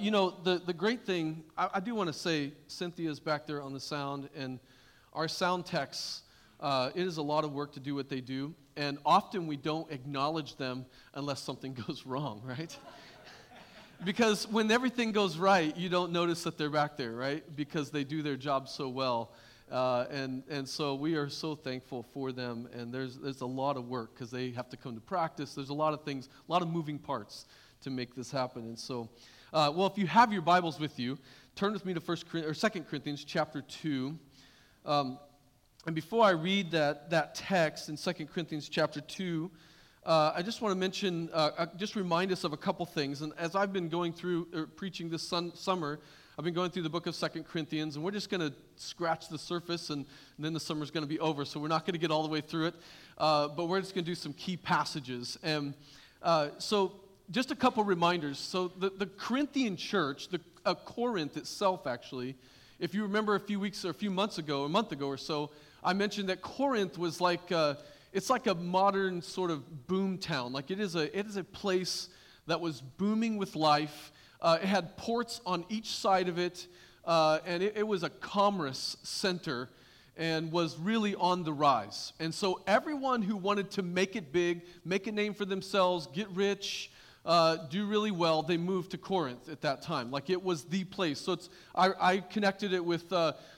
You know, the great thing, I do want to say Cynthia's back there on the sound, and our sound techs, it is a lot of work to do what they do, and often we don't acknowledge them unless something goes wrong, right? Because when everything goes right, you don't notice that they're back there, right? Because they do their job so well, and so we are so thankful for them, and there's a lot of work because they have to come to practice. There's a lot of things, a lot of moving parts to make this happen, and so... Well, if you have your Bibles with you, turn with me to 2 Corinthians chapter 2. And before I read that text in 2 Corinthians chapter 2, I just want to mention, just remind us of a couple things. And as I've been going through, preaching this summer, I've been going through the book of 2 Corinthians, and we're just going to scratch the surface, and then the summer's going to be over, so we're not going to get all the way through it. But we're just going to do some key passages. And so... just a couple reminders. So the Corinthian church, Corinth itself actually, if you remember a month ago or so, I mentioned that Corinth was like, it's like a modern sort of boom town. Like it is a place that was booming with life. It had ports on each side of it, and it was a commerce center and was really on the rise. And so everyone who wanted to make it big, make a name for themselves, get rich, do really well, they moved to Corinth at that time. Like it was the place. So I connected it with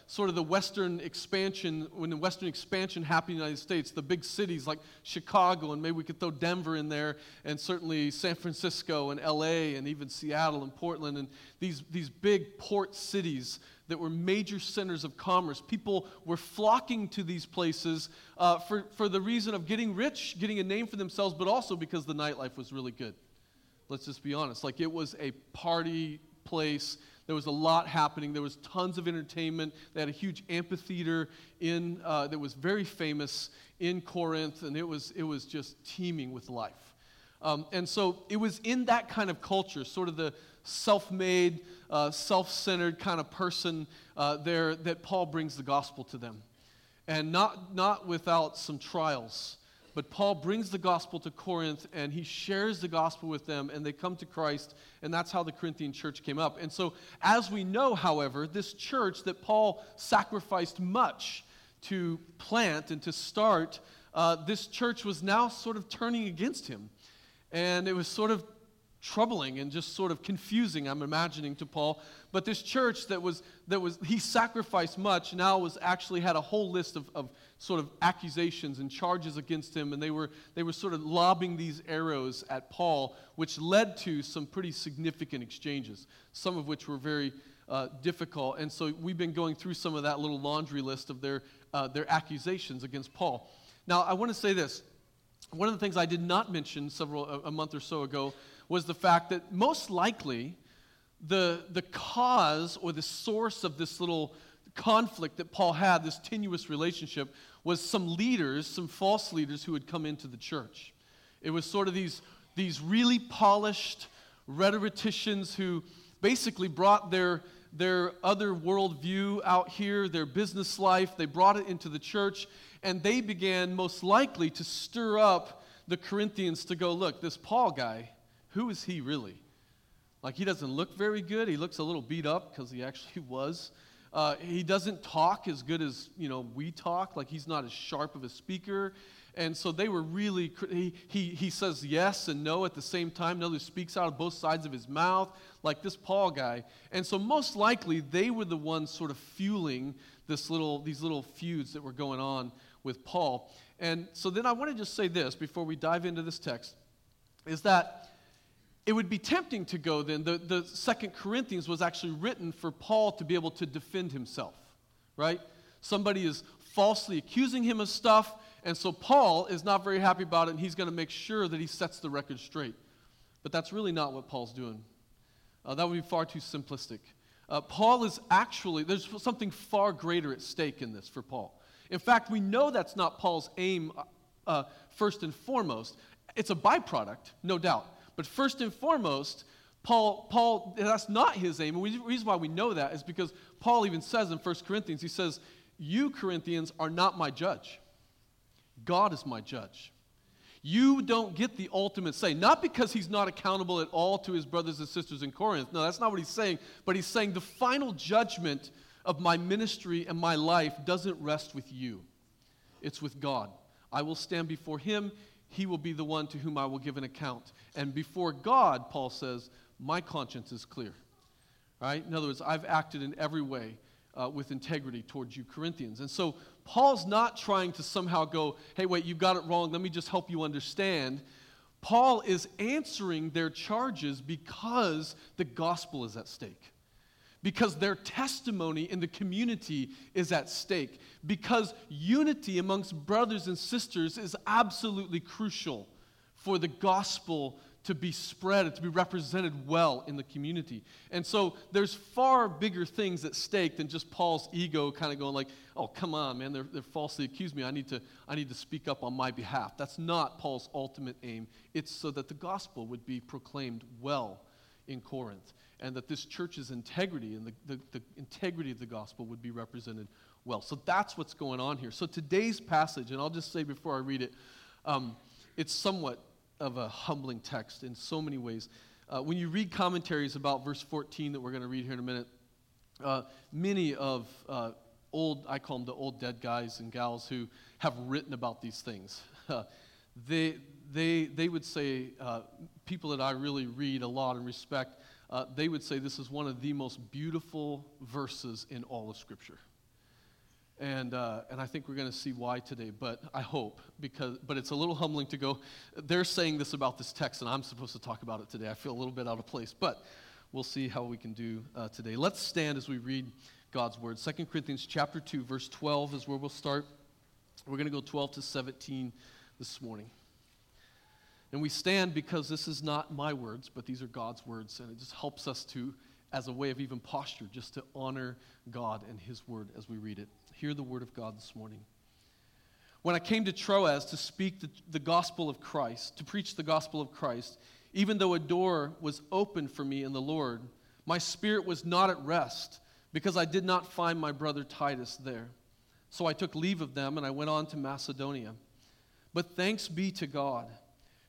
sort of the Western expansion, when the Western expansion happened in the United States, the big cities like Chicago, and maybe we could throw Denver in there, and certainly San Francisco and LA and even Seattle and Portland, and these big port cities that were major centers of commerce. People were flocking to these places for the reason of getting rich, getting a name for themselves, but also because the nightlife was really good. Let's just be honest. Like, it was a party place. There was a lot happening. There was tons of entertainment. They had a huge amphitheater that was very famous in Corinth, and it was just teeming with life. And so it was in that kind of culture, sort of the self-made, self-centered kind of person there that Paul brings the gospel to them. And not without some trials. But Paul brings the gospel to Corinth, and he shares the gospel with them, and they come to Christ, and that's how the Corinthian church came up. And so, as we know, however, this church that Paul sacrificed much to plant and to start, this church was now sort of turning against him. And it was sort of troubling and just sort of confusing, I'm imagining, to Paul. But this church that was he sacrificed much now was actually had a whole list of sort of accusations and charges against him, and they were sort of lobbing these arrows at Paul, which led to some pretty significant exchanges, some of which were very difficult. And so we've been going through some of that little laundry list of their accusations against Paul. Now I want to say this. One of the things I did not mention a month or so ago was the fact that most likely the cause or the source of this little conflict that Paul had, this tenuous relationship, was some false leaders who had come into the church. It was sort of these really polished rhetoricians who basically brought their other worldview out here, their business life, they brought it into the church, and they began most likely to stir up the Corinthians to go, look, this Paul guy, who is he really? Like, he doesn't look very good. He looks a little beat up because he actually was. He doesn't talk as good as, we talk. Like, he's not as sharp of a speaker. And so they were really, he says yes and no at the same time. Another speaks out of both sides of his mouth, like this Paul guy. And so most likely they were the ones sort of fueling these little feuds that were going on with Paul. And so then I want to just say this before we dive into this text, is that it would be tempting to go then, the 2 Corinthians was actually written for Paul to be able to defend himself, right? Somebody is falsely accusing him of stuff, and so Paul is not very happy about it, and he's going to make sure that he sets the record straight. But that's really not what Paul's doing. That would be far too simplistic. Paul is actually, there's something far greater at stake in this for Paul. In fact, we know that's not Paul's aim first and foremost. It's a byproduct, no doubt. But first and foremost, Paul, that's not his aim. And the reason why we know that is because Paul even says in 1 Corinthians, he says, you Corinthians are not my judge. God is my judge. You don't get the ultimate say. Not because he's not accountable at all to his brothers and sisters in Corinth. No, that's not what he's saying. But he's saying the final judgment of my ministry and my life doesn't rest with you. It's with God. I will stand before him. He will be the one to whom I will give an account. And before God, Paul says, my conscience is clear. Right? In other words, I've acted in every way with integrity towards you Corinthians. And so Paul's not trying to somehow go, hey, wait, you got it wrong. Let me just help you understand. Paul is answering their charges because the gospel is at stake, because their testimony in the community is at stake, because unity amongst brothers and sisters is absolutely crucial for the gospel to be spread and to be represented well in the community. And so there's far bigger things at stake than just Paul's ego kind of going like, oh, come on, man, they're falsely accused me. I need to speak up on my behalf. That's not Paul's ultimate aim. It's so that the gospel would be proclaimed well in Corinth and that this church's integrity and the integrity of the gospel would be represented well. So that's what's going on here. So today's passage, and I'll just say before I read it, it's somewhat of a humbling text in so many ways. When you read commentaries about verse 14 that we're going to read here in a minute, many of I call them the old dead guys and gals who have written about these things, they would say, people that I really read a lot and respect, they would say this is one of the most beautiful verses in all of Scripture. And I think we're going to see why today, but I hope, but it's a little humbling to go, they're saying this about this text, and I'm supposed to talk about it today. I feel a little bit out of place, but we'll see how we can do today. Let's stand as we read God's word. 2 Corinthians chapter 2, verse 12 is where we'll start. We're going to go 12 to 17 this morning. And we stand because this is not my words, but these are God's words, and it just helps us to, as a way of even posture, just to honor God and his word as we read it. Hear the word of God this morning. When I came to Troas to speak the gospel of Christ, to preach the gospel of Christ, even though a door was open for me in the Lord, my spirit was not at rest because I did not find my brother Titus there. So I took leave of them and I went on to Macedonia. But thanks be to God,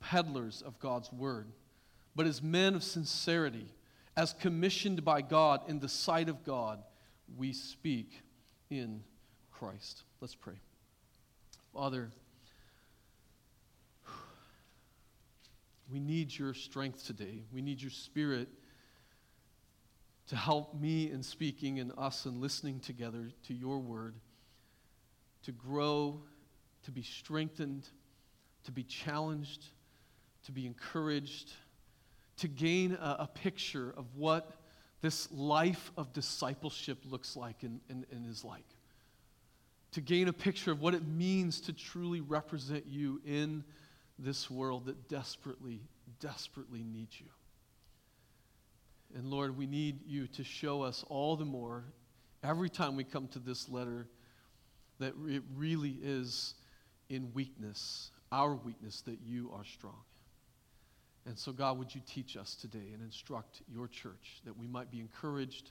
peddlers of God's word, but as men of sincerity, as commissioned by God in the sight of God, we speak in Christ. Let's pray. Father, we need your strength today. We need your spirit to help me in speaking and us in listening together to your word, to grow, to be strengthened, to be challenged, to be encouraged, to gain a picture of what this life of discipleship looks like and is like. To gain a picture of what it means to truly represent you in this world that desperately, desperately needs you. And Lord, we need you to show us all the more every time we come to this letter that it really is in weakness, our weakness, that you are strong. And so God, would you teach us today and instruct your church that we might be encouraged,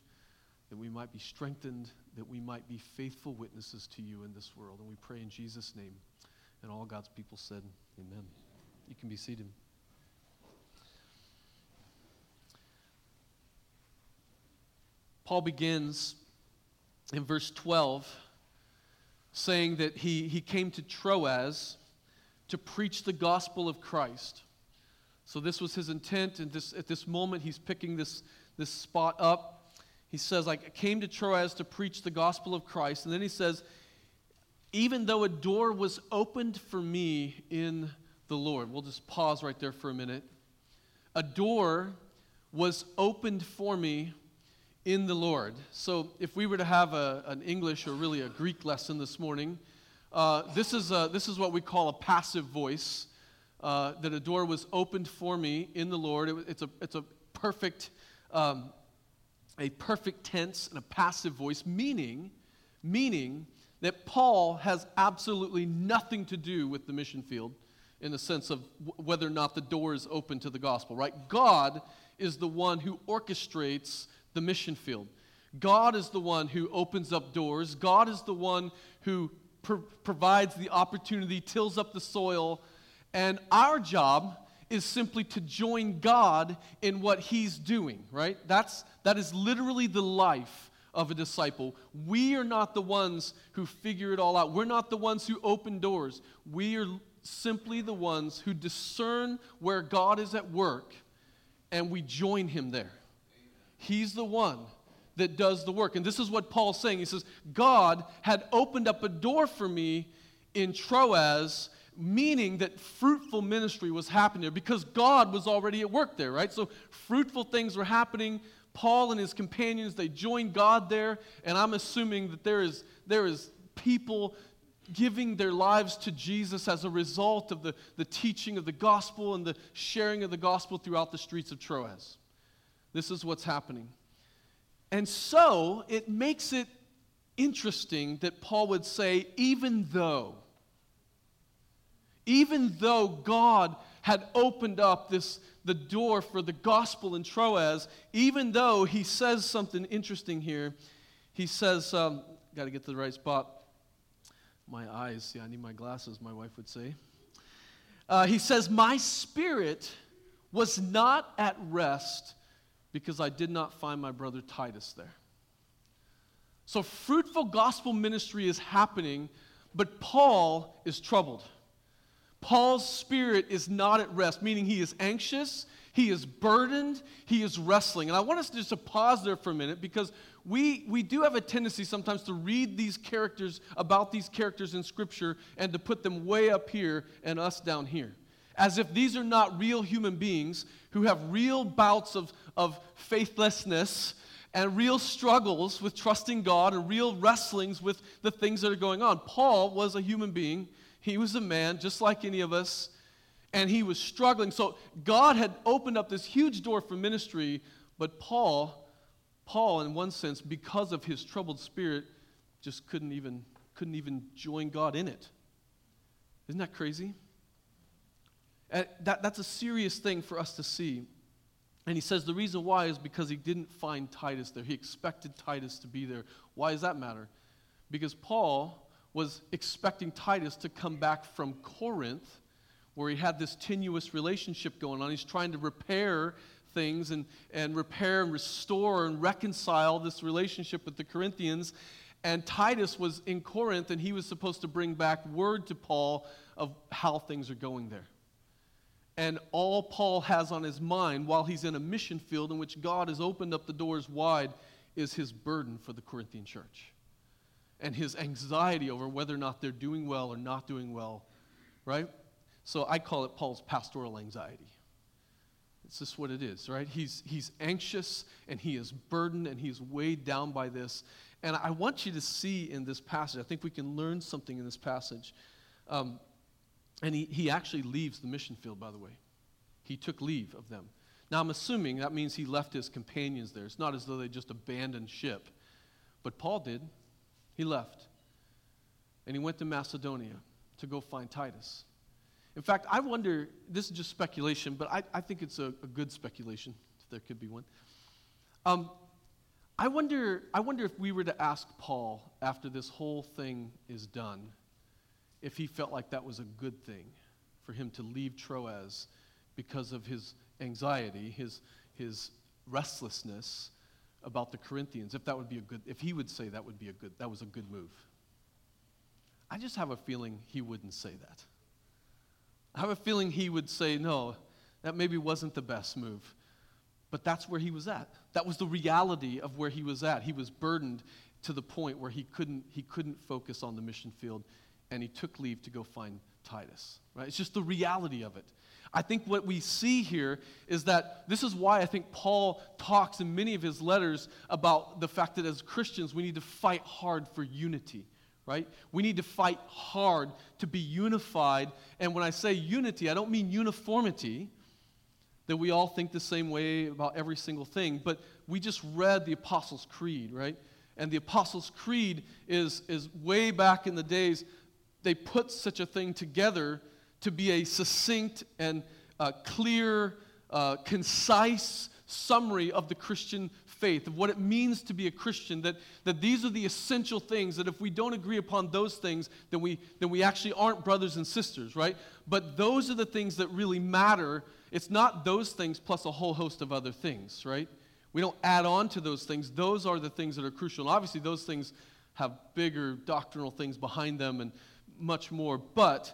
that we might be strengthened, that we might be faithful witnesses to you in this world. And we pray in Jesus' name. And all God's people said, amen. You can be seated. Paul begins in verse 12 saying that he came to Troas to preach the gospel of Christ. So this was his intent, and at this moment he's picking this spot up. He says, I came to Troas to preach the gospel of Christ. And then he says, even though a door was opened for me in the Lord. We'll just pause right there for a minute. A door was opened for me in the Lord. So if we were to have an English or really a Greek lesson this morning, this is what we call a passive voice. that a door was opened for me in the Lord. It's a perfect tense and a passive voice, meaning that Paul has absolutely nothing to do with the mission field in the sense of whether or not the door is open to the gospel, right? God is the one who orchestrates the mission field. God is the one who opens up doors. God is the one who provides the opportunity, tills up the soil, and our job is simply to join God in what he's doing, right? That is literally the life of a disciple. We are not the ones who figure it all out. We're not the ones who open doors. We are simply the ones who discern where God is at work, and we join him there. He's the one that does the work. And this is what Paul's saying. He says, God had opened up a door for me in Troas, meaning that fruitful ministry was happening there because God was already at work there, right? So fruitful things were happening. Paul and his companions, they joined God there, and I'm assuming that there is people giving their lives to Jesus as a result of the teaching of the gospel and the sharing of the gospel throughout the streets of Troas. This is what's happening. And so it makes it interesting that Paul would say, even though God had opened up the door for the gospel in Troas, even though he says something interesting here. He says, got to get to the right spot. My eyes, see, I need my glasses, my wife would say. He says, my spirit was not at rest because I did not find my brother Titus there. So fruitful gospel ministry is happening, but Paul is troubled. Paul's spirit is not at rest, meaning he is anxious, he is burdened, he is wrestling. And I want us to just pause there for a minute because we do have a tendency sometimes to read these characters, about these characters in Scripture, and to put them way up here and us down here, as if these are not real human beings who have real bouts of faithlessness and real struggles with trusting God and real wrestlings with the things that are going on. Paul was a human being. He was a man, just like any of us, and he was struggling. So God had opened up this huge door for ministry, but Paul, in one sense, because of his troubled spirit, just couldn't even join God in it. Isn't that crazy? That's a serious thing for us to see. And he says the reason why is because he didn't find Titus there. He expected Titus to be there. Why does that matter? Because Paul was expecting Titus to come back from Corinth, where he had this tenuous relationship going on. He's trying to repair things and repair and restore and reconcile this relationship with the Corinthians. And Titus was in Corinth, and he was supposed to bring back word to Paul of how things are going there. And all Paul has on his mind while he's in a mission field in which God has opened up the doors wide is his burden for the Corinthian church, and his anxiety over whether or not they're doing well or not doing well, right? So I call it Paul's pastoral anxiety. It's just what it is, right? He's anxious, and he is burdened, and he's weighed down by this. And I want you to see in this passage, I think we can learn something in this passage. And he actually leaves the mission field, by the way. He took leave of them. Now I'm assuming that means he left his companions there. It's not as though they just abandoned ship. But Paul did. He left, and he went to Macedonia to go find Titus. In fact, I wonder, this is just speculation, but I think it's a good speculation, if there could be one. I wonder if we were to ask Paul, after this whole thing is done, if he felt like that was a good thing for him to leave Troas because of his anxiety, his restlessness about the Corinthians, that was a good move. I just have a feeling he wouldn't say that. I have a feeling he would say, no, that maybe wasn't the best move. But that's where he was at. That was the reality of where he was at. He was burdened to the point where he couldn't focus on the mission field, and he took leave to go find Titus, right? It's just the reality of it. I think what we see here is that this is why I think Paul talks in many of his letters about the fact that as Christians we need to fight hard for unity, right? We need to fight hard to be unified. And when I say unity, I don't mean uniformity, that we all think the same way about every single thing. But we just read the Apostles' Creed, right? And the Apostles' Creed is way back in the days, they put such a thing together to be a succinct and clear, concise summary of the Christian faith, of what it means to be a Christian, that these are the essential things, that if we don't agree upon those things, then we actually aren't brothers and sisters, right? But those are the things that really matter. It's not those things plus a whole host of other things, right? We don't add on to those things. Those are the things that are crucial. And obviously, those things have bigger doctrinal things behind them and much more. But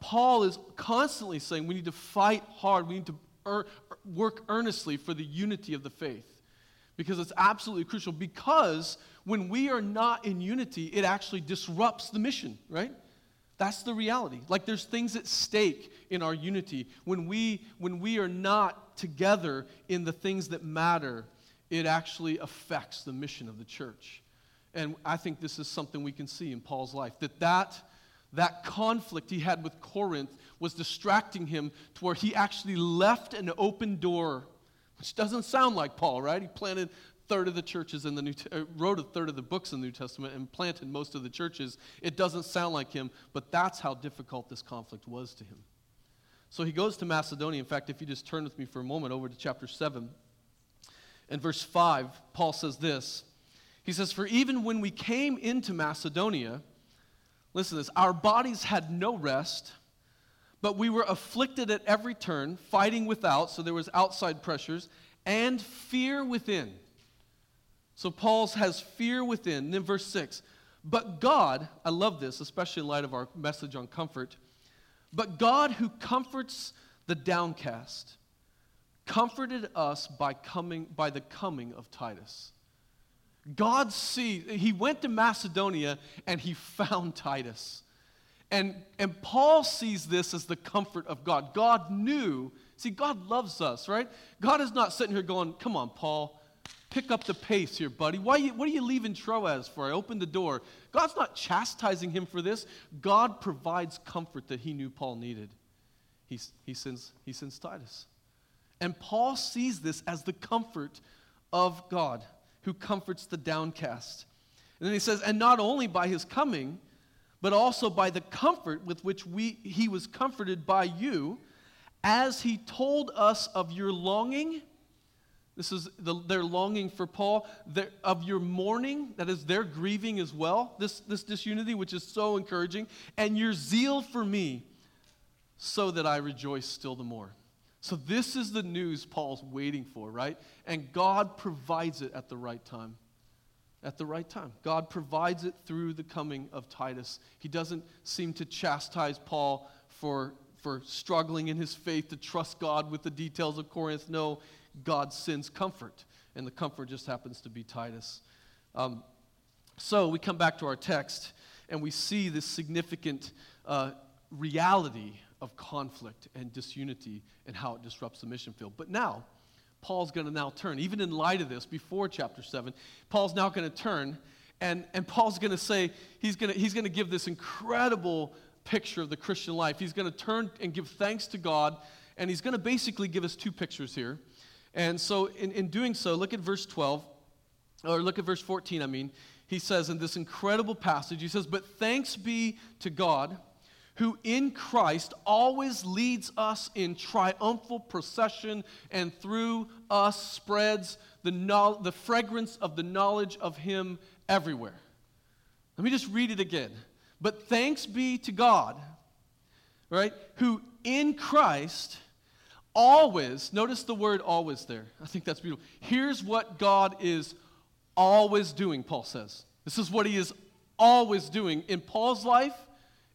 Paul is constantly saying we need to fight hard. We need to work earnestly for the unity of the faith, because it's absolutely crucial. Because when we are not in unity, it actually disrupts the mission, right? That's the reality. Like, there's things at stake in our unity. When we are not together in the things that matter, it actually affects the mission of the church. And I think this is something we can see in Paul's life, that conflict he had with Corinth was distracting him to where he actually left an open door, which doesn't sound like Paul, right? He planted a third of the churches in the wrote a third of the books in the New Testament and planted most of the churches. It doesn't sound like him, but that's how difficult this conflict was to him. So he goes to Macedonia. In fact, if you just turn with me for a moment over to chapter 7 and verse 5, Paul says this. He says, "For even when we came into Macedonia," listen to this, "our bodies had no rest, but we were afflicted at every turn, fighting without," so there was outside pressures, "and fear within." So Paul has fear within. And then verse 6, "But God," I love this, especially in light of our message on comfort, "but God who comforts the downcast, comforted us by the coming of Titus." God sees, he went to Macedonia and he found Titus. And Paul sees this as the comfort of God. God knew. See, God loves us, right? God is not sitting here going, "Come on, Paul, pick up the pace here, buddy. What are you leaving Troas for? I opened the door." God's not chastising him for this. God provides comfort that he knew Paul needed. He sends Titus. And Paul sees this as the comfort of God, who comforts the downcast. And then he says, "And not only by his coming, but also by the comfort with which he was comforted by you, as he told us of your longing." This is their longing for Paul. "Of your mourning," that is their grieving as well, this disunity, which is so encouraging, "and your zeal for me, so that I rejoice still the more." So this is the news Paul's waiting for, right? And God provides it at the right time. At the right time. God provides it through the coming of Titus. He doesn't seem to chastise Paul for struggling in his faith to trust God with the details of Corinth. No, God sends comfort, and the comfort just happens to be Titus. So we come back to our text, and we see this significant reality of conflict and disunity and how it disrupts the mission field. But now, Paul's going to now turn. Even in light of this, before chapter 7, Paul's now going to turn, and Paul's going to say, he's going to give this incredible picture of the Christian life. He's going to turn and give thanks to God, and he's going to basically give us two pictures here. And so in doing so, look at verse 12, or look at verse 14, I mean. He says in this incredible passage, he says, "But thanks be to God, who in Christ always leads us in triumphal procession, and through us spreads the fragrance of the knowledge of him everywhere." Let me just read it again. "But thanks be to God," right, "who in Christ always," notice the word always there. I think that's beautiful. Here's what God is always doing, Paul says. This is what he is always doing in Paul's life,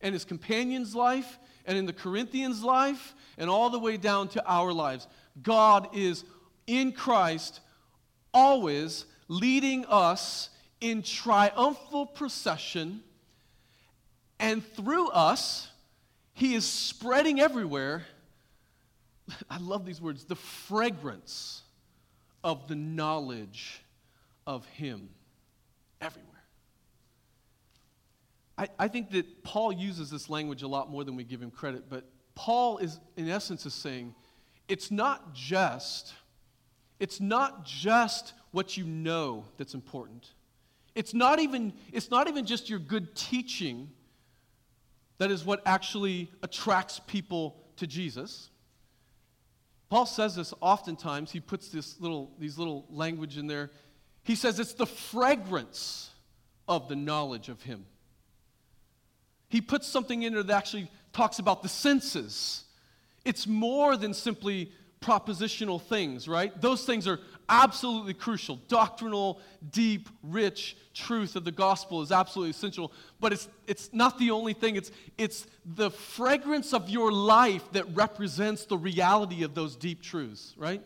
and his companion's life, and in the Corinthians' life, and all the way down to our lives. God is in Christ always leading us in triumphal procession, and through us, he is spreading everywhere, I love these words, the fragrance of the knowledge of him everywhere. I think that Paul uses this language a lot more than we give him credit, but Paul is, in essence, is saying, it's not just what you know that's important. It's not even just your good teaching that is what actually attracts people to Jesus. Paul says this oftentimes. He puts these little language in there. He says it's the fragrance of the knowledge of him. He puts something in there that actually talks about the senses. It's more than simply propositional things, right? Those things are absolutely crucial. Doctrinal, deep, rich truth of the gospel is absolutely essential. But it's not the only thing. It's the fragrance of your life that represents the reality of those deep truths, right?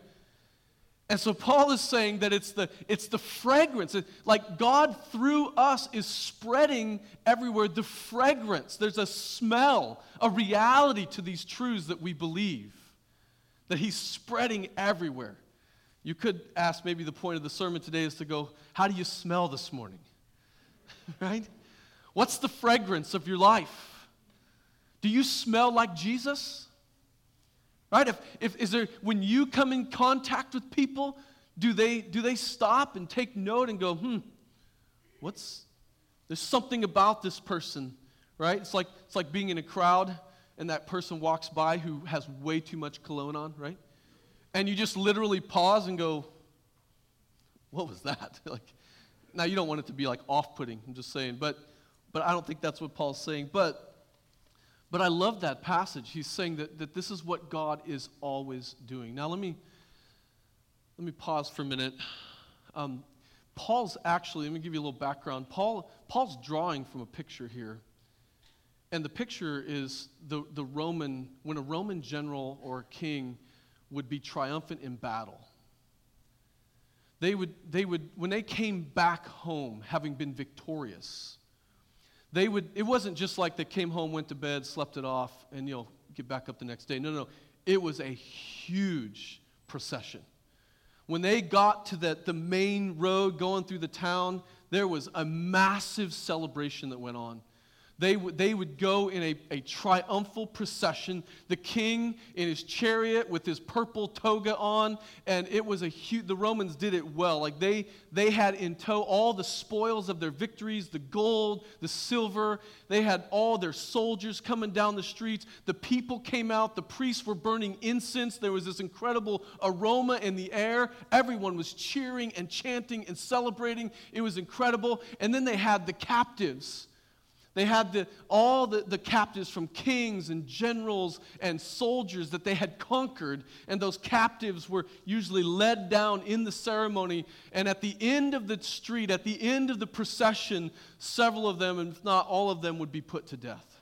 And so Paul is saying that it's the fragrance. Like God through us is spreading everywhere the fragrance. There's a smell, a reality to these truths that we believe, that he's spreading everywhere. You could ask, maybe the point of the sermon today is to go, how do you smell this morning? Right? What's the fragrance of your life? Do you smell like Jesus? Right? Is there when you come in contact with people, do they stop and take note and go, there's something about this person, right? It's like being in a crowd and that person walks by who has way too much cologne on, right? And you just literally pause and go, what was that? Like, now you don't want it to be like off-putting, I'm just saying, but I don't think that's what Paul's saying. But I love that passage. He's saying that this is what God is always doing. Now let me pause for a minute. Let me give you a little background. Paul's drawing from a picture here. And the picture is the Roman, when a Roman general or king would be triumphant in battle. They would when they came back home having been victorious, it wasn't just like they came home, went to bed, slept it off, and get back up the next day. No. It was a huge procession. When they got to the main road going through the town, there was a massive celebration that went on. They would go in a triumphal procession, the king in his chariot with his purple toga on, and it was the Romans did it well. Like they had in tow all the spoils of their victories, the gold, the silver. They had all their soldiers coming down the streets. The people came out. The priests were burning incense. There was this incredible aroma in the air. Everyone was cheering and chanting and celebrating. It was incredible. And then they had the captives. They had all the captives from kings and generals and soldiers that they had conquered, and those captives were usually led down in the ceremony, and at the end of the street, at the end of the procession, several of them, if not all of them, would be put to death.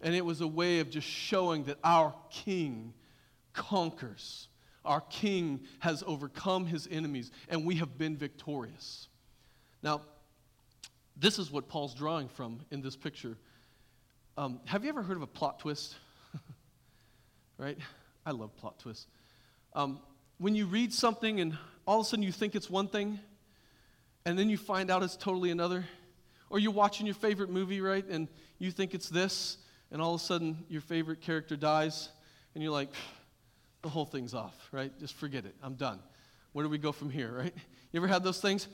And it was a way of just showing that our king conquers. Our king has overcome his enemies, and we have been victorious. Now, this is what Paul's drawing from in this picture. Have you ever heard of a plot twist? Right? I love plot twists. When you read something and all of a sudden you think it's one thing, and then you find out it's totally another. Or you're watching your favorite movie, right, and you think it's this, and all of a sudden your favorite character dies, and you're like, the whole thing's off, right? Just forget it. I'm done. Where do we go from here, right? You ever had those things?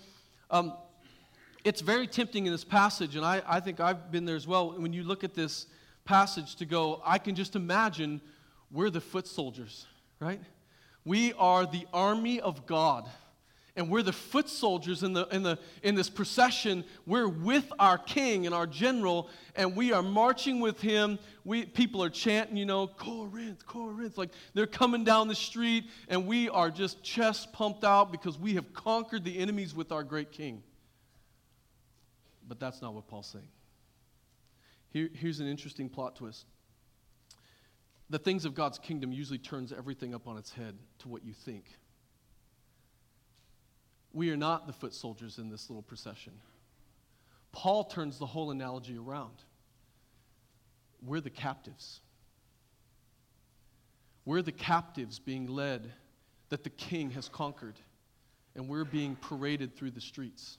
It's very tempting in this passage, and I think I've been there as well, when you look at this passage to go, I can just imagine we're the foot soldiers, right? We are the army of God, and we're the foot soldiers in this procession. We're with our king and our general, and we are marching with him. People are chanting, Corinth, Corinth, like they're coming down the street, and we are just chest pumped out because we have conquered the enemies with our great king. But that's not what Paul's saying. Here's an interesting plot twist. The things of God's kingdom usually turns everything up on its head to what you think. We are not the foot soldiers in this little procession. Paul turns the whole analogy around. We're the captives. We're the captives being led that the king has conquered, and we're being paraded through the streets.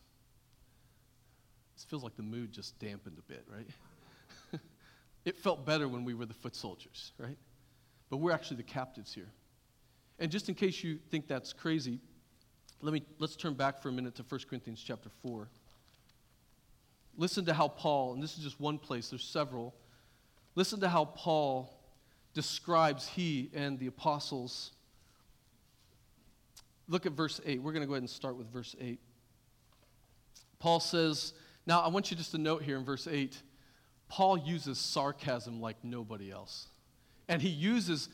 It feels like the mood just dampened a bit, right? It felt better when we were the foot soldiers, right? But we're actually the captives here. And just in case you think that's crazy, let's turn back for a minute to 1 Corinthians chapter 4. Listen to how Paul, and this is just one place, there's several. Listen to how Paul describes he and the apostles. Look at verse 8. We're going to go ahead and start with verse 8. Paul says, now I want you just to note here in verse 8, Paul uses sarcasm like nobody else. And he uses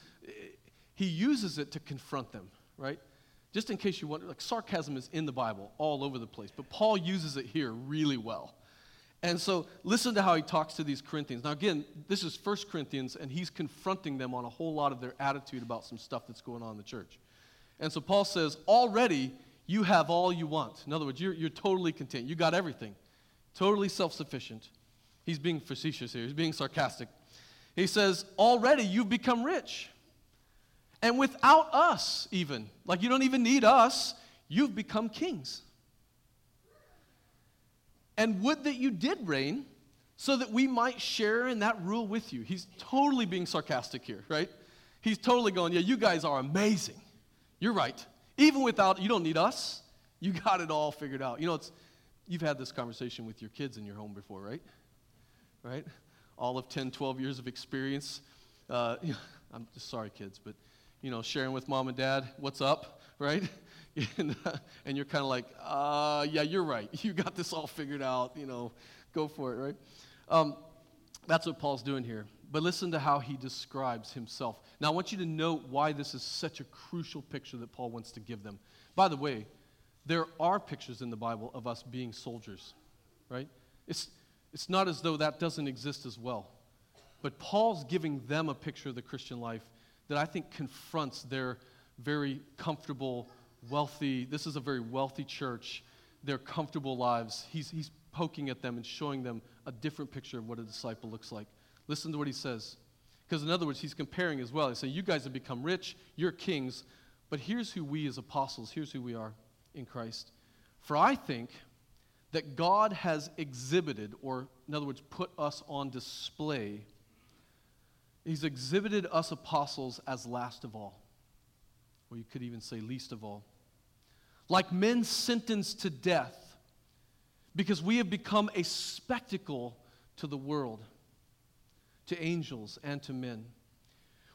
it to confront them, right? Just in case you wonder, like sarcasm is in the Bible all over the place, but Paul uses it here really well. And so listen to how he talks to these Corinthians. Now again, this is 1 Corinthians, and he's confronting them on a whole lot of their attitude about some stuff that's going on in the church. And so Paul says, already you have all you want. In other words, you're totally content. You got everything. Totally self-sufficient. He's being facetious here. He's being sarcastic. He says, already you've become rich. And without us even, like you don't even need us, you've become kings. And would that you did reign so that we might share in that rule with you. He's totally being sarcastic here, right? He's totally going, yeah, you guys are amazing. You're right. Even without, you don't need us. You got it all figured out. You know, you've had this conversation with your kids in your home before, right? Right? All of 10, 12 years of experience. I'm just sorry, kids, but you know, sharing with mom and dad, what's up, right? And you're kind of like, yeah, you're right. You got this all figured out, you know, go for it, right? That's what Paul's doing here. But listen to how he describes himself. Now, I want you to note why this is such a crucial picture that Paul wants to give them. By the way, there are pictures in the Bible of us being soldiers, right? It's not as though that doesn't exist as well. But Paul's giving them a picture of the Christian life that I think confronts their very comfortable, wealthy, this is a very wealthy church, their comfortable lives. He's poking at them and showing them a different picture of what a disciple looks like. Listen to what he says. Because in other words, he's comparing as well. He's saying, you guys have become rich, you're kings, but here's who we as apostles, here's who we are in Christ. For I think that God has exhibited, or in other words, put us on display. He's exhibited us apostles as last of all, or you could even say least of all, like men sentenced to death, because we have become a spectacle to the world, to angels and to men.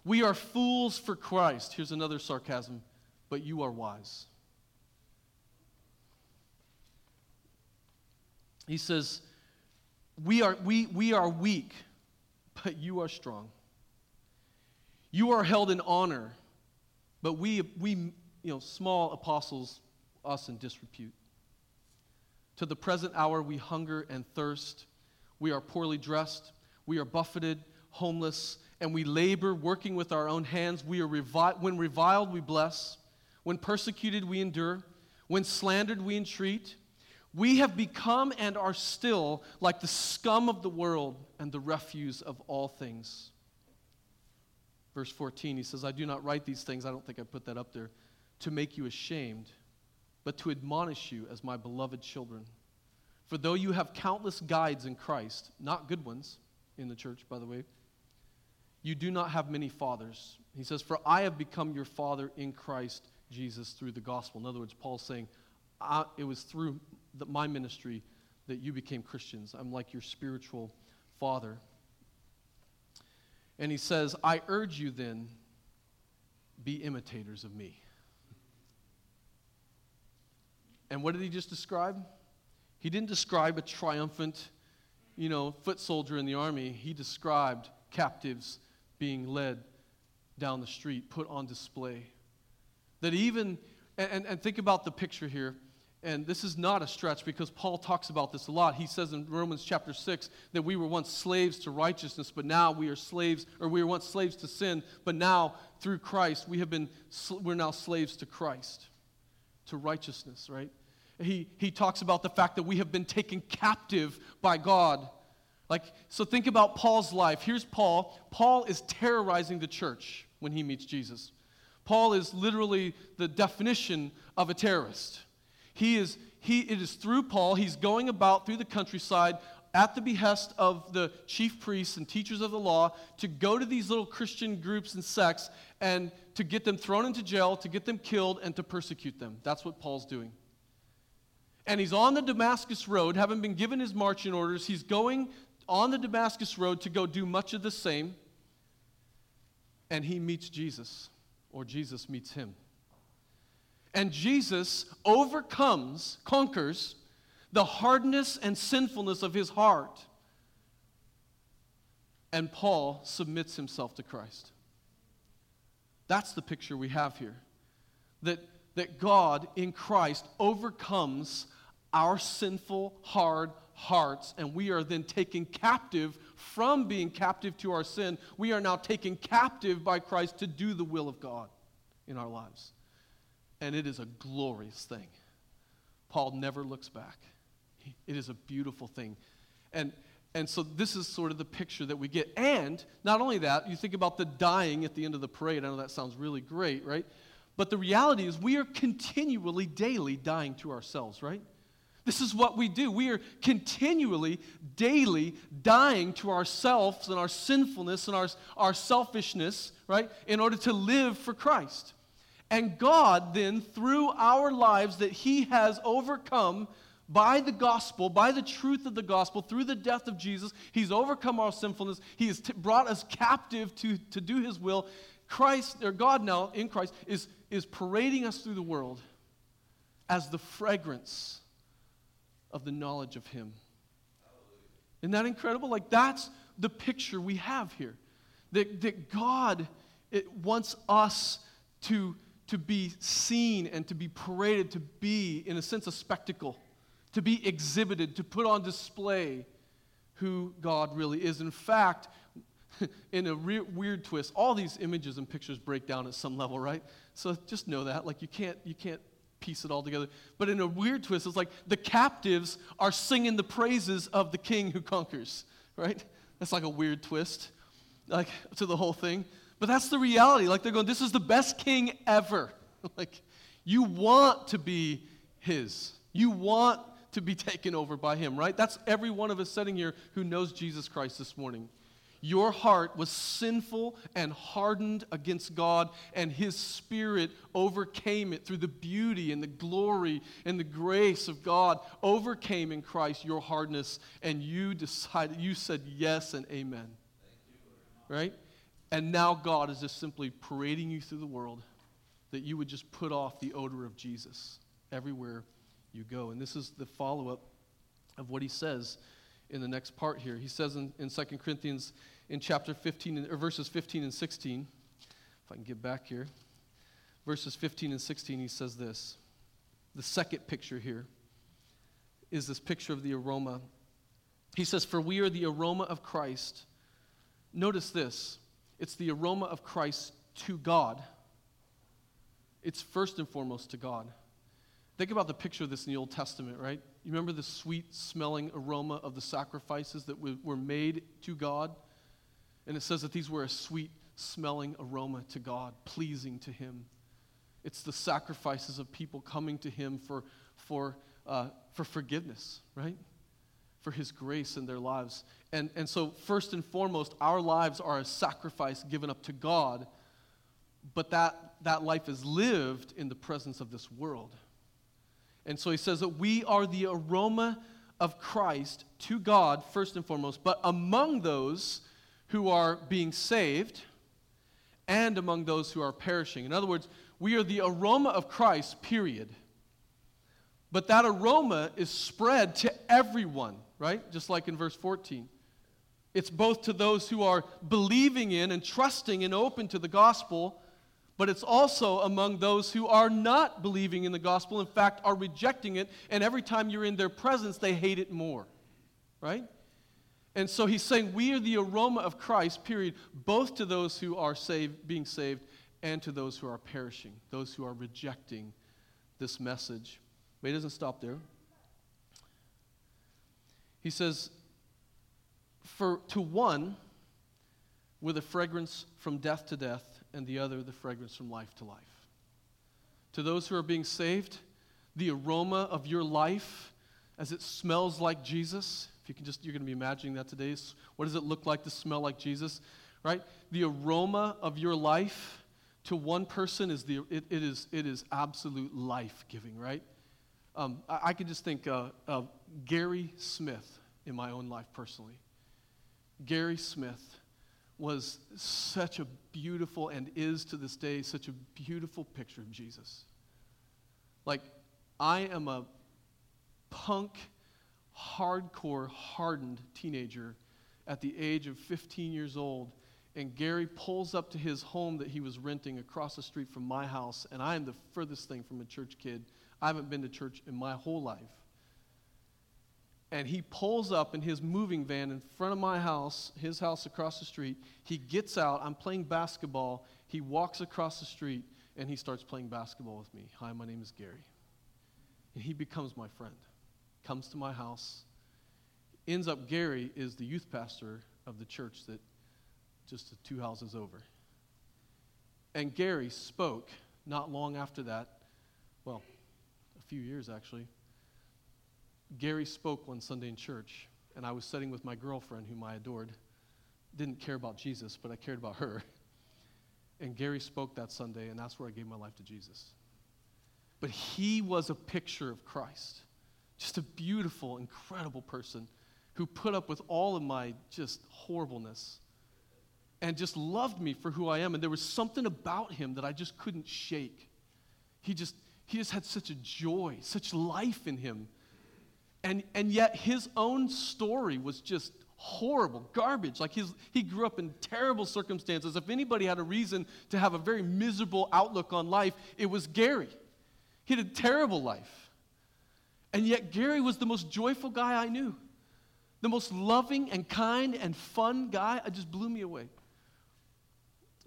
We are fools for Christ. Here's another sarcasm, but you are wise. He says, we are weak, but you are strong. You are held in honor, but we you know, small apostles, us in disrepute. To the present hour we hunger and thirst. We are poorly dressed. We are buffeted, homeless, and we labor, working with our own hands. We are when reviled, we bless. When persecuted, we endure. When slandered, we entreat. We have become and are still like the scum of the world and the refuse of all things. Verse 14, he says, I do not write these things, I don't think I put that up there, to make you ashamed, but to admonish you as my beloved children. For though you have countless guides in Christ, not good ones in the church, by the way, you do not have many fathers. He says, for I have become your father in Christ Jesus through the gospel. In other words, Paul's saying, it was through my ministry that you became Christians. I'm like your spiritual father. And he says, I urge you then, be imitators of me. And what did he just describe? He didn't describe a triumphant, you know, foot soldier in the army. He described captives being led down the street, put on display. That even, and think about the picture here. And this is not a stretch because Paul talks about this a lot. He says in Romans chapter 6 that we were once slaves to righteousness, but now we are slaves, or we were once slaves to sin, but now through Christ we're now slaves to Christ, to righteousness, right? He talks about the fact that we have been taken captive by God. Like, so think about Paul's life. Here's Paul. Paul is terrorizing the church when he meets Jesus. Paul is literally the definition of a terrorist. He is it is through Paul. He's going about through the countryside at the behest of the chief priests and teachers of the law to go to these little Christian groups and sects and to get them thrown into jail, to get them killed, and to persecute them. That's what Paul's doing. And he's on the Damascus Road, having been given his marching orders. He's going on the Damascus Road to go do much of the same. And he meets Jesus, or Jesus meets him. And Jesus conquers the hardness and sinfulness of his heart. And Paul submits himself to Christ. That's the picture we have here. That God in Christ overcomes our sinful, hard hearts, and we are then taken captive from being captive to our sin. We are now taken captive by Christ to do the will of God in our lives. And it is a glorious thing. Paul never looks back. It is a beautiful thing. And so this is sort of the picture that we get. And not only that, you think about the dying at the end of the parade. I know that sounds really great, right? But the reality is we are continually, daily dying to ourselves, right? This is what we do. We are continually, daily dying to ourselves and our sinfulness and our selfishness, right, in order to live for Christ. And God then, through our lives that he has overcome by the gospel, by the truth of the gospel, through the death of Jesus, he's overcome our sinfulness. He has brought us captive to do his will. Christ, or God now in Christ, is parading us through the world as the fragrance of the knowledge of him. Isn't that incredible? Like, that's the picture we have here. That God wants us to be seen and to be paraded, to be, in a sense, a spectacle, to be exhibited, to put on display who God really is. In fact, in a weird twist, all these images and pictures break down at some level, right? So just know that. Like, you can't piece it all together. But in a weird twist, it's like the captives are singing the praises of the king who conquers, right? That's like a weird twist, like, to the whole thing. But that's the reality. Like, they're going, this is the best king ever. Like, you want to be his. You want to be taken over by him, right? That's every one of us sitting here who knows Jesus Christ this morning. Your heart was sinful and hardened against God, and his Spirit overcame it through the beauty and the glory and the grace of God, overcame in Christ your hardness, and you decided, you said yes and amen. Right? And now God is just simply parading you through the world that you would just put off the odor of Jesus everywhere you go. And this is the follow-up of what he says in the next part here. He says in 2 Corinthians in chapter 15, or verses 15 and 16, if I can get back here, verses 15 and 16, he says this. The second picture here is this picture of the aroma. He says, for we are the aroma of Christ. Notice this. It's the aroma of Christ to God. It's first and foremost to God. Think about the picture of this in the Old Testament, right? You remember the sweet-smelling aroma of the sacrifices that were made to God? And it says that these were a sweet-smelling aroma to God, pleasing to him. It's the sacrifices of people coming to him for forgiveness, right? For his grace in their lives. And so, first and foremost, our lives are a sacrifice given up to God, but that life is lived in the presence of this world. And so he says that we are the aroma of Christ to God, first and foremost, but among those who are being saved and among those who are perishing. In other words, we are the aroma of Christ, period. But that aroma is spread to everyone, right? Just like in verse 14. It's both to those who are believing in and trusting and open to the gospel, but it's also among those who are not believing in the gospel, in fact, are rejecting it, and every time you're in their presence, they hate it more, right? And so he's saying we are the aroma of Christ, period, both to those who are saved, being saved, and to those who are perishing, those who are rejecting this message. But he doesn't stop there. He says, for to one, we're the fragrance from death to death, and the other, the fragrance from life to life. To those who are being saved, the aroma of your life as it smells like Jesus. If you can just, you're going to be imagining that today. What does it look like to smell like Jesus, right? The aroma of your life to one person is it is absolute life-giving, right? I can just think of Gary Smith in my own life personally. Gary Smith was such a beautiful, and is to this day, such a beautiful picture of Jesus. Like, I am a punk, hardcore, hardened teenager at the age of 15 years old, and Gary pulls up to his home that he was renting across the street from my house, and I am the furthest thing from a church kid. I haven't been to church in my whole life. And he pulls up in his moving van in front of my house, his house across the street. He gets out. I'm playing basketball. He walks across the street, and he starts playing basketball with me. Hi, my name is Gary. And he becomes my friend, comes to my house. Ends up, Gary is the youth pastor of the church that just 2 houses over. And Gary spoke not long after that, well, a few years actually. Gary spoke one Sunday in church, and I was sitting with my girlfriend, whom I adored. Didn't care about Jesus, but I cared about her. And Gary spoke that Sunday, and that's where I gave my life to Jesus. But he was a picture of Christ, just a beautiful, incredible person who put up with all of my just horribleness and just loved me for who I am. And there was something about him that I just couldn't shake. He just had such a joy, such life in him. And yet his own story was just horrible, garbage. Like he grew up in terrible circumstances. If anybody had a reason to have a very miserable outlook on life, it was Gary. He had a terrible life. And yet Gary was the most joyful guy I knew. The most loving and kind and fun guy. It just blew me away.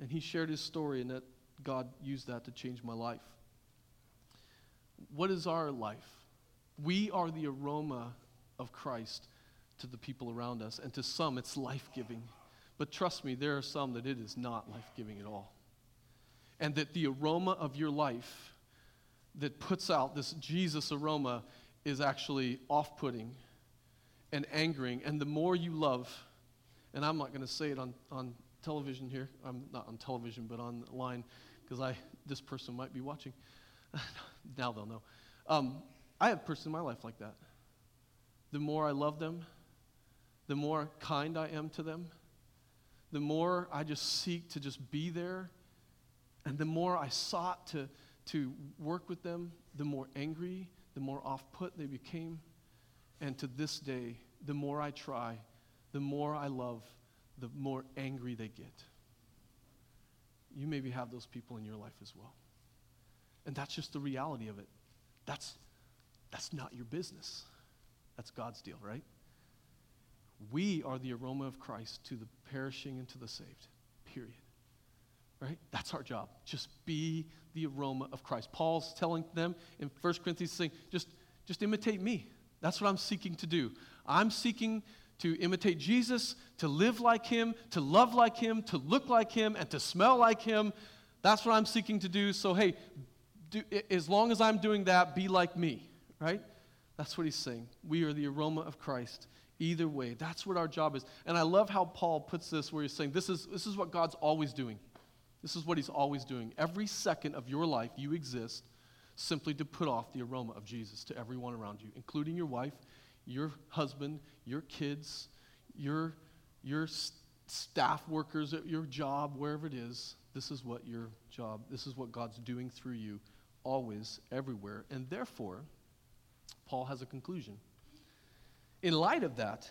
And he shared his story, and that God used that to change my life. What is our life? We are the aroma of Christ to the people around us. And to some, it's life-giving. But trust me, there are some that it is not life-giving at all. And that the aroma of your life that puts out this Jesus aroma is actually off-putting and angering. And the more you love, and I'm not going to say it on television here. I'm not on television, but online, because this person might be watching. Now they'll know. I have a person in my life like that. The more I love them, the more kind I am to them, the more I just seek to just be there, and the more I sought to work with them, the more angry, the more off-put they became. And to this day, the more I try, the more I love, the more angry they get. You maybe have those people in your life as well. And that's just the reality of it. That's not your business. That's God's deal, right? We are the aroma of Christ to the perishing and to the saved, period. Right? That's our job. Just be the aroma of Christ. Paul's telling them in 1 Corinthians, saying, just imitate me. That's what I'm seeking to do. I'm seeking to imitate Jesus, to live like him, to love like him, to look like him, and to smell like him. That's what I'm seeking to do. So, hey, as long as I'm doing that, be like me. Right? That's what he's saying. We are the aroma of Christ. Either way, that's what our job is. And I love how Paul puts this, where he's saying, this is what God's always doing. This is what he's always doing. Every second of your life, you exist simply to put off the aroma of Jesus to everyone around you, including your wife, your husband, your kids, your staff workers at your job, wherever it is. This is what your job, this is what God's doing through you, always, everywhere. And therefore, Paul has a conclusion. In light of that,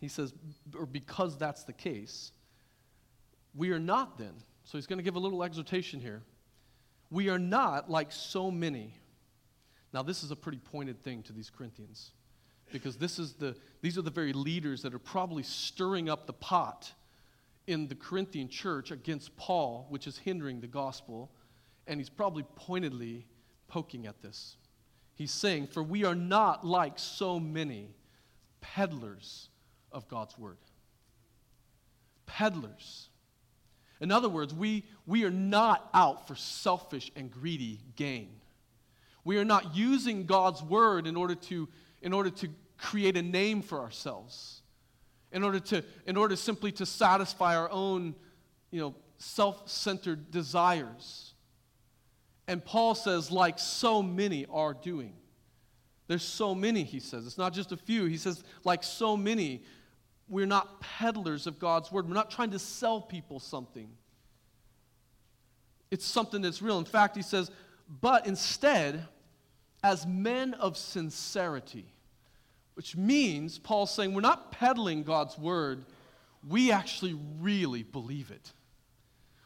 he says, or because that's the case, we are not then, so he's going to give a little exhortation here, we are not like so many. Now this is a pretty pointed thing to these Corinthians, because these are the very leaders that are probably stirring up the pot in the Corinthian church against Paul, which is hindering the gospel. And he's probably pointedly poking at this. He's saying, for we are not like so many peddlers of God's word. Peddlers. In other words, we are not out for selfish and greedy gain. We are not using God's word in order to create a name for ourselves, in order simply to satisfy our own, self-centered desires. And Paul says, like so many are doing. There's so many, he says. It's not just a few. He says, like so many, we're not peddlers of God's word. We're not trying to sell people something. It's something that's real. In fact, he says, but instead, as men of sincerity, which means, Paul's saying, we're not peddling God's word. We actually really believe it.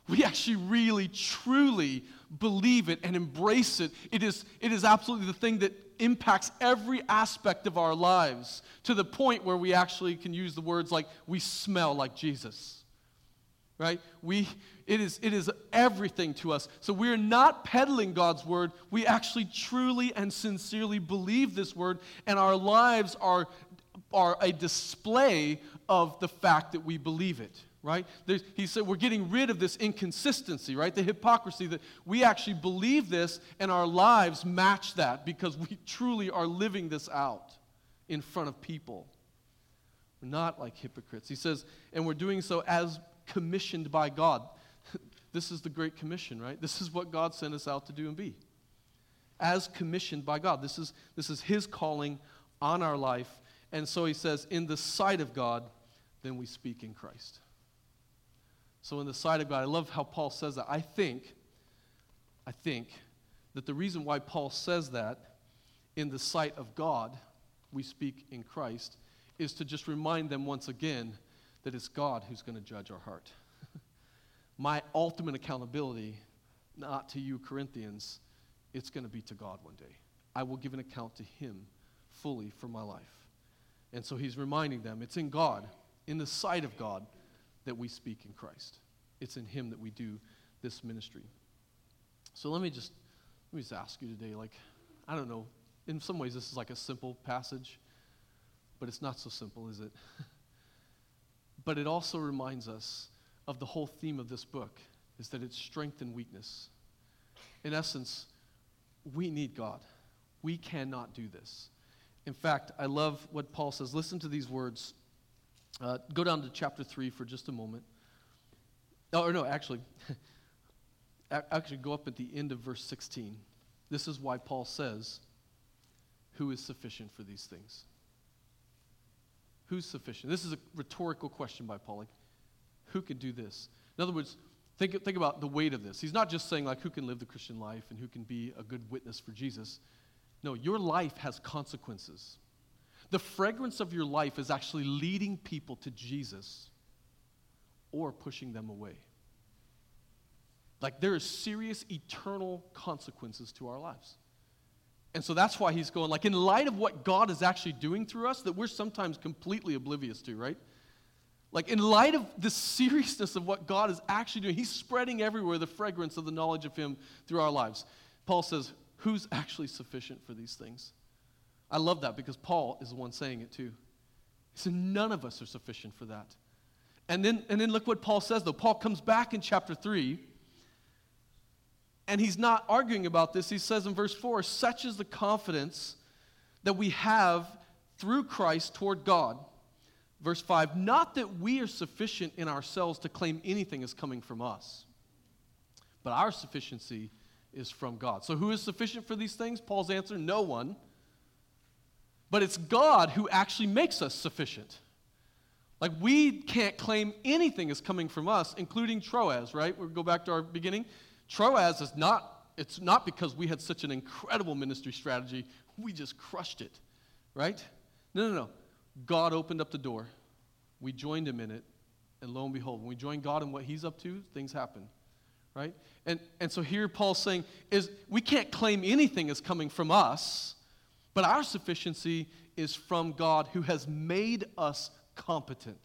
We actually really, truly believe it and embrace it. It is absolutely the thing that impacts every aspect of our lives, to the point where we actually can use the words like, we smell like Jesus, right? It is everything to us. So we're not peddling God's word. We actually truly and sincerely believe this word, and our lives are a display of the fact that we believe it, right? He said we're getting rid of this inconsistency, right? The hypocrisy that we actually believe this and our lives match that because we truly are living this out in front of people. We're not like hypocrites. He says, and we're doing so as commissioned by God. This is the Great Commission, right? This is what God sent us out to do and be. As commissioned by God. This is His calling on our life. And so he says, in the sight of God, then we speak in Christ. So in the sight of God, I love how Paul says that. I think that the reason why Paul says that, in the sight of God, we speak in Christ, is to just remind them once again that it's God who's going to judge our heart. My ultimate accountability, not to you Corinthians, it's going to be to God one day. I will give an account to Him fully for my life. And so he's reminding them, it's in God, in the sight of God, that we speak in Christ. It's in Him that we do this ministry. So let me just ask you today, like, I don't know, in some ways this is like a simple passage, but it's not so simple, is it? But it also reminds us of the whole theme of this book, is that it's strength and weakness. In essence, we need God. We cannot do this. In fact, I love what Paul says. Listen to these words. Go down to chapter 3 for just a moment. Actually go up at the end of verse 16. This is why Paul says, who is sufficient for these things? Who's sufficient? This is a rhetorical question by Paul. Like, who can do this? In other words, think about the weight of this. He's not just saying, like, who can live the Christian life and who can be a good witness for Jesus. No, your life has consequences. The fragrance of your life is actually leading people to Jesus or pushing them away. Like, there are serious eternal consequences to our lives. And so that's why he's going, like, in light of what God is actually doing through us that we're sometimes completely oblivious to, right? Like, in light of the seriousness of what God is actually doing, He's spreading everywhere the fragrance of the knowledge of Him through our lives. Paul says, who's actually sufficient for these things? I love that because Paul is the one saying it too. He said, none of us are sufficient for that. And then look what Paul says, though. Paul comes back in chapter 3, and he's not arguing about this. He says in verse 4, such is the confidence that we have through Christ toward God. Verse 5, not that we are sufficient in ourselves to claim anything is coming from us, but our sufficiency is from God. So who is sufficient for these things? Paul's answer, no one. But it's God who actually makes us sufficient. Like, we can't claim anything is coming from us, including Troas, right? We'll go back to our beginning. Troas it's not because we had such an incredible ministry strategy. We just crushed it, right? No. God opened up the door. We joined Him in it, and lo and behold, when we join God in what He's up to, things happen. Right? And so here Paul's saying is we can't claim anything is coming from us, but our sufficiency is from God who has made us competent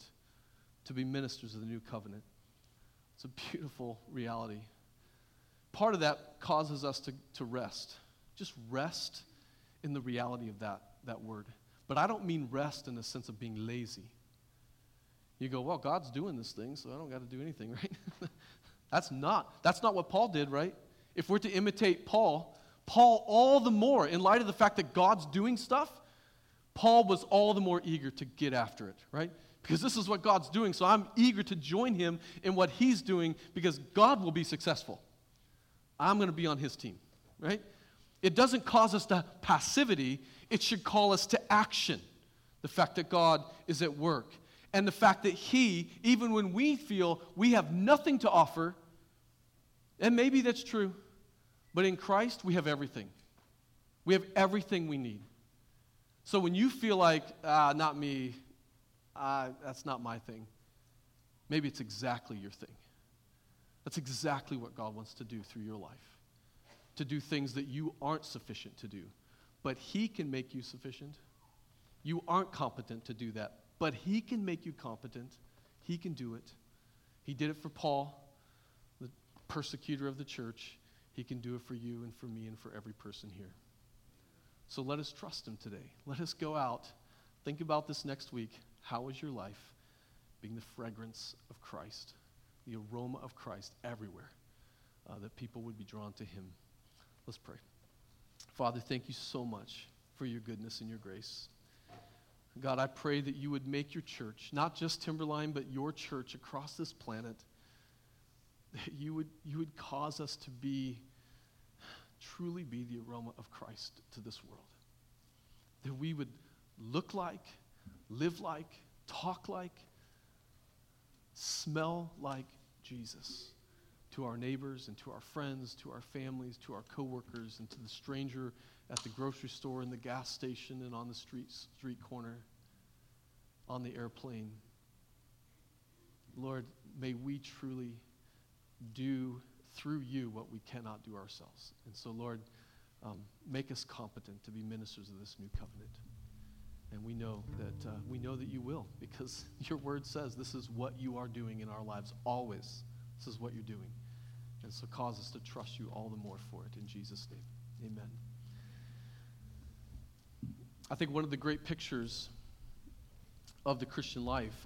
to be ministers of the new covenant. It's a beautiful reality. Part of that causes us to rest. Just rest in the reality of that word. But I don't mean rest in the sense of being lazy. You go, well, God's doing this thing, so I don't got to do anything, right? That's not what Paul did, right? If we're to imitate Paul all the more, in light of the fact that God's doing stuff, Paul was all the more eager to get after it, right? Because this is what God's doing, so I'm eager to join him in what he's doing because God will be successful. I'm going to be on his team, right? It doesn't cause us to passivity. It should call us to action. The fact that God is at work. And the fact that he, even when we feel we have nothing to offer, and maybe that's true, but in Christ we have everything. We have everything we need. So when you feel like, not me, that's not my thing, maybe it's exactly your thing. That's exactly what God wants to do through your life, to do things that you aren't sufficient to do. But he can make you sufficient. You aren't competent to do that, but he can make you competent. He can do it. He did it for Paul, the persecutor of the church. He can do it for you and for me and for every person here. So let us trust him today. Let us go out. Think about this next week. How is your life being the fragrance of Christ, the aroma of Christ everywhere, that people would be drawn to him? Let's pray. Father, thank you so much for your goodness and your grace. God, I pray that you would make your church, not just Timberline, but your church across this planet, that you would cause us to truly be the aroma of Christ to this world. That we would look like, live like, talk like, smell like Jesus to our neighbors and to our friends, to our families, to our coworkers, and to the stranger at the grocery store, in the gas station, and on the street corner, on the airplane. Lord, may we truly do through you what we cannot do ourselves. And so, Lord, make us competent to be ministers of this new covenant. And we know that you will, because your word says this is what you are doing in our lives always. This is what you're doing. And so cause us to trust you all the more for it. In Jesus' name, amen. I think one of the great pictures of the Christian life